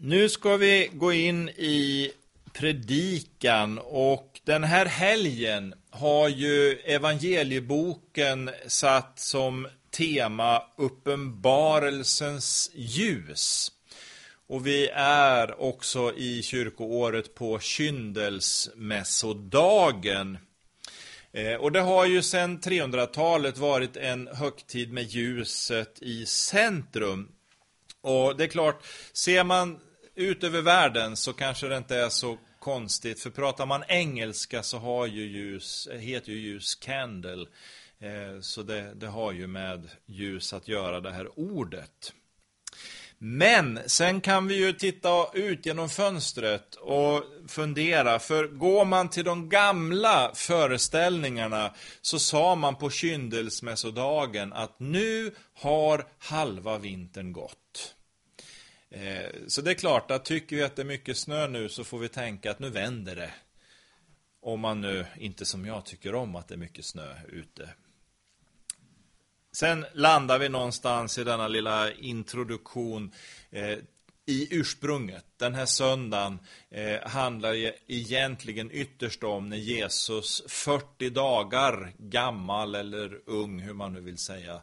Nu ska vi gå in i predikan, och den här helgen har ju evangelieboken satt som tema uppenbarelsens ljus. Och vi är också i kyrkoåret på Kyndelsmässodagen. Och det har ju sedan 300-talet varit en högtid med ljuset i centrum. Och det är klart, ser man ut över världen så kanske det inte är så konstigt. För pratar man engelska så har ju ljus, heter ju ljus candle. Så det har ju med ljus att göra, det här ordet. Men sen kan vi ju titta ut genom fönstret och fundera. För går man till de gamla föreställningarna så sa man på Kyndelsmässodagen att nu har halva vintern gått. Så det är klart att tycker vi att det är mycket snö nu så får vi tänka att nu vänder det. Om man nu inte som jag tycker om att det är mycket snö ute. Sen landar vi någonstans i denna lilla introduktion i ursprunget. Den här söndagen handlar egentligen ytterst om när Jesus 40 dagar gammal eller ung, hur man nu vill säga,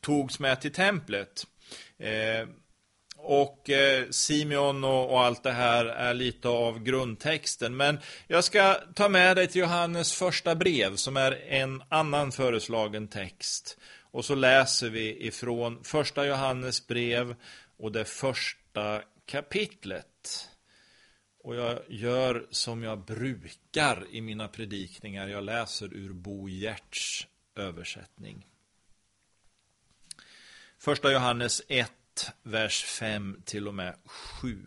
togs med till templet. Och Simeon och allt det här är lite av grundtexten. Men jag ska ta med dig till Johannes första brev som är en annan föreslagen text. Och så läser vi ifrån första Johannes brev och det första kapitlet. Och jag gör som jag brukar i mina predikningar. Jag läser ur Bogerts översättning. Första Johannes 1. Vers 5 till och med 7.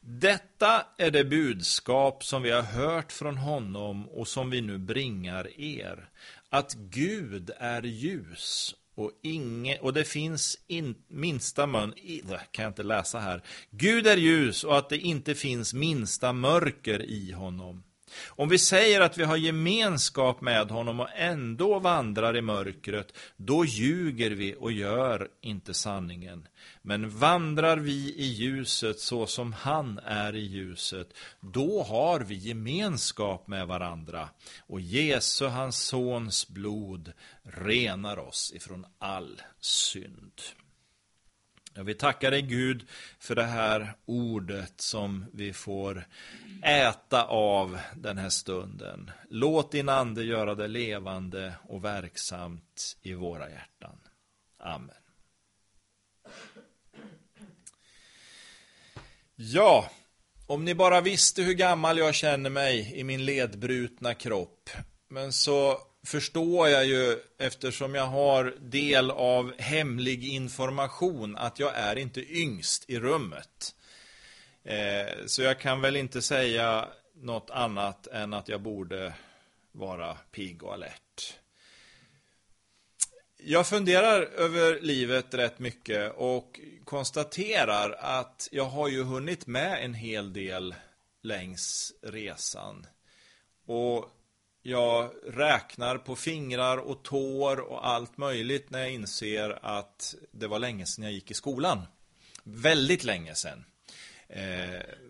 Detta är det budskap som vi har hört från honom och som vi nu bringar er. Att Gud är ljus och det finns Gud är ljus och att det inte finns minsta mörker i honom. Om vi säger att vi har gemenskap med honom och ändå vandrar i mörkret, då ljuger vi och gör inte sanningen. Men vandrar vi i ljuset så som han är i ljuset, då har vi gemenskap med varandra. Och Jesu, hans sons blod, renar oss ifrån all synd. Jag vill tacka dig Gud för det här ordet som vi får äta av den här stunden. Låt din ande göra det levande och verksamt i våra hjärtan. Amen. Ja, om ni bara visste hur gammal jag känner mig i min ledbrutna kropp. Men så förstår jag ju, eftersom jag har del av hemlig information, att jag är inte yngst i rummet. Så jag kan väl inte säga något annat än att jag borde vara pigg och alert. Jag funderar över livet rätt mycket och konstaterar att jag har ju hunnit med en hel del längs resan. Och jag räknar på fingrar och tår och allt möjligt när jag inser att det var länge sedan jag gick i skolan. Väldigt länge sedan.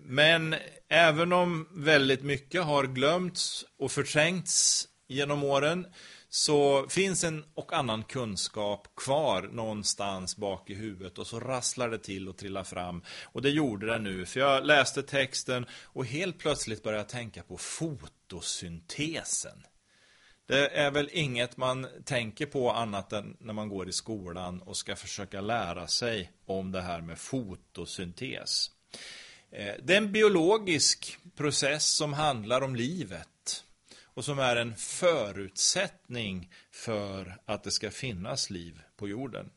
Men även om väldigt mycket har glömts och förträngts genom åren, så finns en och annan kunskap kvar någonstans bak i huvudet, och så rasslar det till och trillar fram. Och det gjorde det nu, för jag läste texten och helt plötsligt började jag tänka på fotosyntesen. Det är väl inget man tänker på annat än när man går i skolan och ska försöka lära sig om det här med fotosyntes. Det är en biologisk process som handlar om livet. Och som är en förutsättning för att det ska finnas liv på jorden.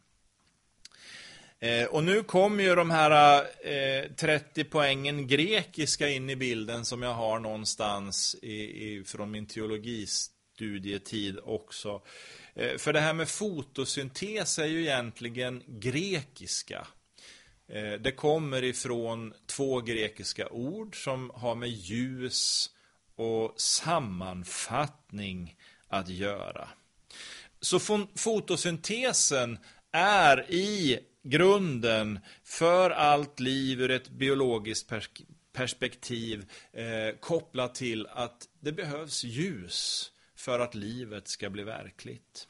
Och nu kommer ju de här 30 poängen grekiska in i bilden som jag har någonstans från min teologistudietid också. För det här med fotosyntes är ju egentligen grekiska. Det kommer ifrån två grekiska ord som har med ljus och sammanfattning att göra. Så fotosyntesen är i grunden för allt liv ur ett biologiskt perspektiv kopplat till att det behövs ljus för att livet ska bli verkligt.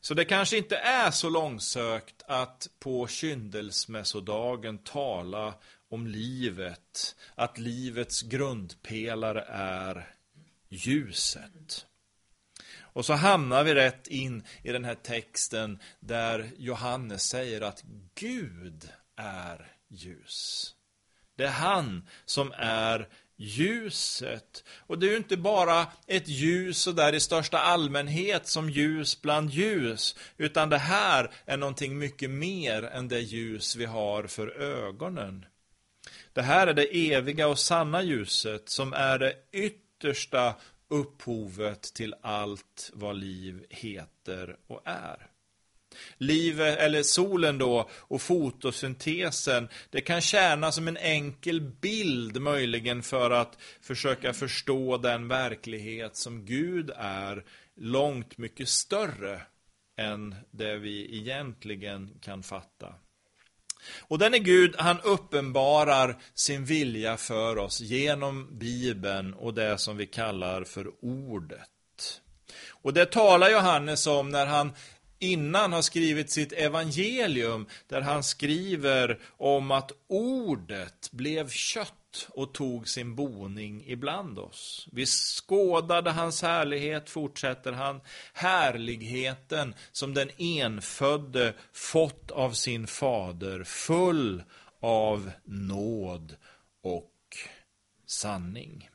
Så det kanske inte är så långsökt att på Kyndelsmässodagen tala om livet, att livets grundpelare är ljuset. Och så hamnar vi rätt in i den här texten där Johannes säger att Gud är ljus. Det är han som är ljuset. Och det är ju inte bara ett ljus så där i största allmänhet som ljus bland ljus, utan det här är någonting mycket mer än det ljus vi har för ögonen. Det här är det eviga och sanna ljuset som är det yttersta upphovet till allt vad liv heter och är. Livet, eller solen då, och fotosyntesen, det kan tjäna som en enkel bild möjligen för att försöka förstå den verklighet som Gud är, långt mycket större än det vi egentligen kan fatta. Och den är Gud, han uppenbarar sin vilja för oss genom Bibeln och det som vi kallar för ordet. Och det talar Johannes om när han innan har skrivit sitt evangelium, där han skriver om att ordet blev kött och tog sin boning ibland oss. Vi skådade hans härlighet, fortsätter han, härligheten som den enfödde fått av sin fader, full av nåd och sanning.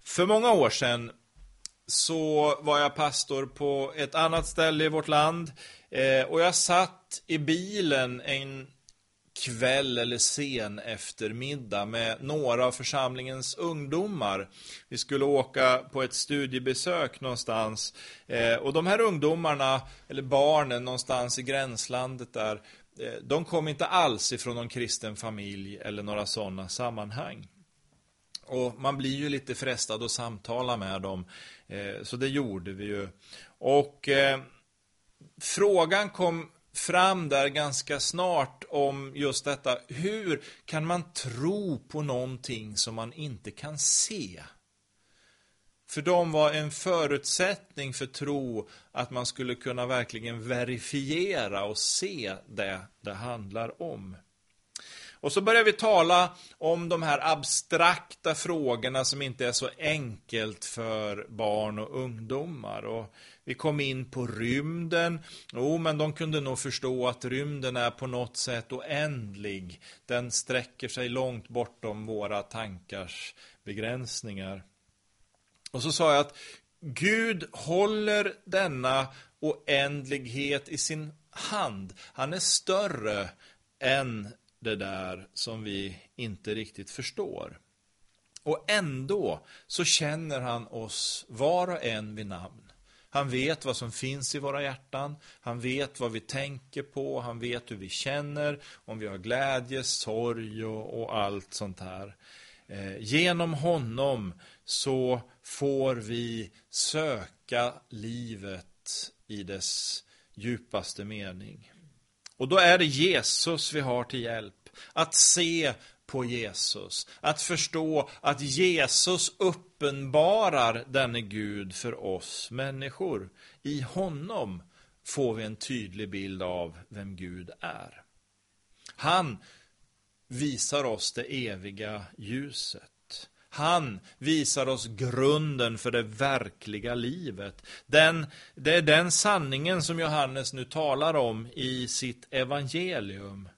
För många år sedan så var jag pastor på ett annat ställe i vårt land, och jag satt i bilen en kväll eller sen eftermiddag med några av församlingens ungdomar. Vi skulle åka på ett studiebesök någonstans, och de här ungdomarna, eller barnen någonstans i gränslandet där, de kom inte alls ifrån någon kristen familj eller några sådana sammanhang. Och man blir ju lite frestad att samtala med dem, så det gjorde vi ju. Och frågan kom fram där ganska snart om just detta: hur kan man tro på någonting som man inte kan se? För dem var en förutsättning för tro att man skulle kunna verkligen verifiera och se det handlar om. Och så börjar vi tala om de här abstrakta frågorna som inte är så enkelt för barn och ungdomar. Och vi kom in på rymden. Men de kunde nog förstå att rymden är på något sätt oändlig. Den sträcker sig långt bortom våra tankars begränsningar. Och så sa jag att Gud håller denna oändlighet i sin hand. Han är större än det där som vi inte riktigt förstår. Och ändå så känner han oss var och en vid namn. Han vet vad som finns i våra hjärtan. Han vet vad vi tänker på. Han vet hur vi känner. Om vi har glädje, sorg och allt sånt här. Genom honom så får vi söka livet i dess djupaste mening. Och då är det Jesus vi har till hjälp. Att se på Jesus. Att förstå att Jesus uppenbarar denne Gud för oss människor. I honom får vi en tydlig bild av vem Gud är. Han visar oss det eviga ljuset. Han visar oss grunden för det verkliga livet. Det är den sanningen som Johannes nu talar om i sitt evangelium.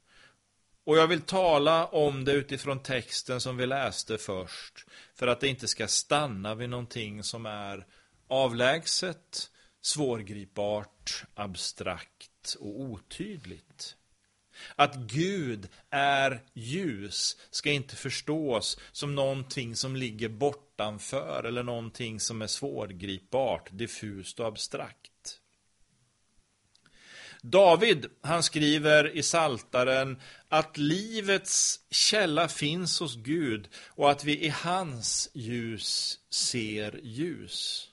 Och jag vill tala om det utifrån texten som vi läste först, för att det inte ska stanna vid någonting som är avlägset, svårgripbart, abstrakt och otydligt. Att Gud är ljus ska inte förstås som någonting som ligger bortanför eller någonting som är svårgripbart, diffust och abstrakt. David, han skriver i Psaltaren att livets källa finns hos Gud och att vi i hans ljus ser ljus.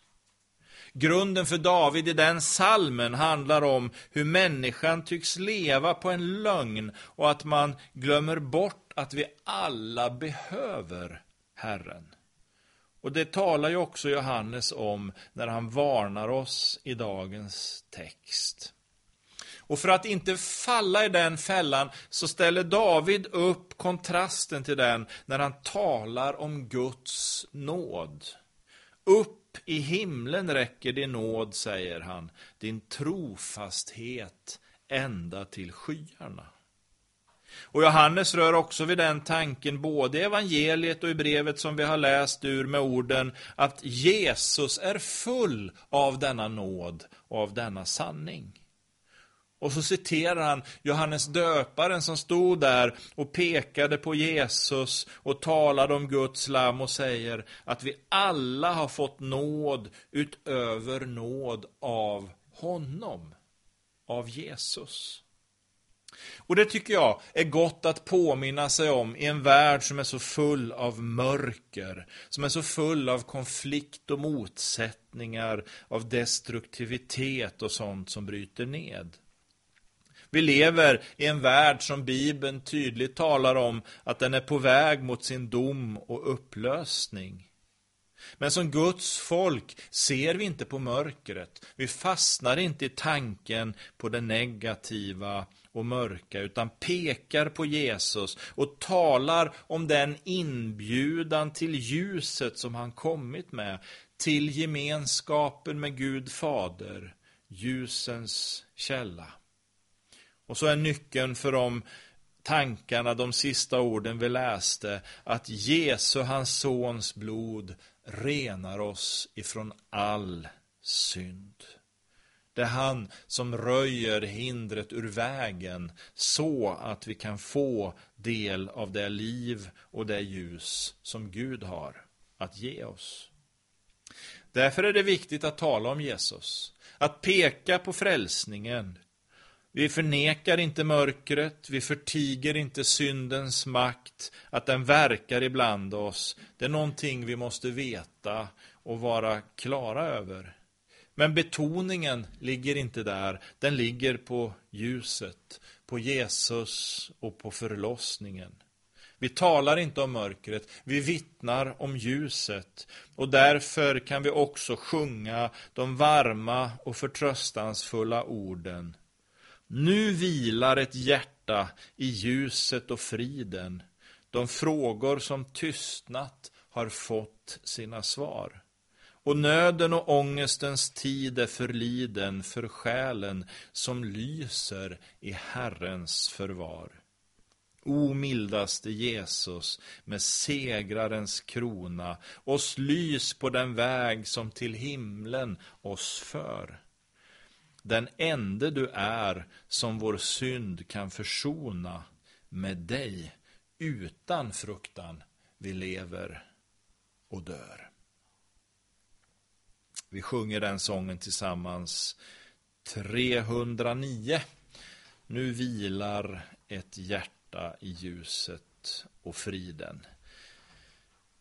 Grunden för David i den salmen handlar om hur människan tycks leva på en lögn och att man glömmer bort att vi alla behöver Herren. Och det talar ju också Johannes om när han varnar oss i dagens text. Och för att inte falla i den fällan så ställer David upp kontrasten till den när han talar om Guds nåd. Upp i himlen räcker din nåd, säger han, din trofasthet ända till skyarna. Och Johannes rör också vid den tanken både i evangeliet och i brevet som vi har läst ur med orden att Jesus är full av denna nåd och av denna sanning. Och så citerar han Johannes Döparen som stod där och pekade på Jesus och talade om Guds lamm och säger att vi alla har fått nåd utöver nåd av honom, av Jesus. Och det tycker jag är gott att påminna sig om i en värld som är så full av mörker, som är så full av konflikt och motsättningar, av destruktivitet och sånt som bryter ned. Vi lever i en värld som Bibeln tydligt talar om att den är på väg mot sin dom och upplösning. Men som Guds folk ser vi inte på mörkret. Vi fastnar inte i tanken på det negativa och mörka utan pekar på Jesus och talar om den inbjudan till ljuset som han kommit med, till gemenskapen med Gud Fader, ljusens källa. Och så är nyckeln för de tankarna, de sista orden vi läste, att Jesu, hans sons blod, renar oss ifrån all synd. Det är han som röjer hindret ur vägen så att vi kan få del av det liv och det ljus som Gud har att ge oss. Därför är det viktigt att tala om Jesus, att peka på frälsningen. Vi förnekar inte mörkret, vi förtiger inte syndens makt, att den verkar ibland oss. Det är någonting vi måste veta och vara klara över. Men betoningen ligger inte där, den ligger på ljuset, på Jesus och på förlossningen. Vi talar inte om mörkret, vi vittnar om ljuset och därför kan vi också sjunga de varma och förtröstansfulla orden. Nu vilar ett hjärta i ljuset och friden. De frågor som tystnat har fått sina svar. Och nöden och ångestens tid är förliden för själen som lyser i Herrens förvar. O mildaste Jesus med segrarens krona, oss lys på den väg som till himlen oss för. Den ende du är som vår synd kan försona, med dig utan fruktan vi lever och dör. Vi sjunger den sången tillsammans, 309. Nu vilar ett hjärta i ljuset och friden.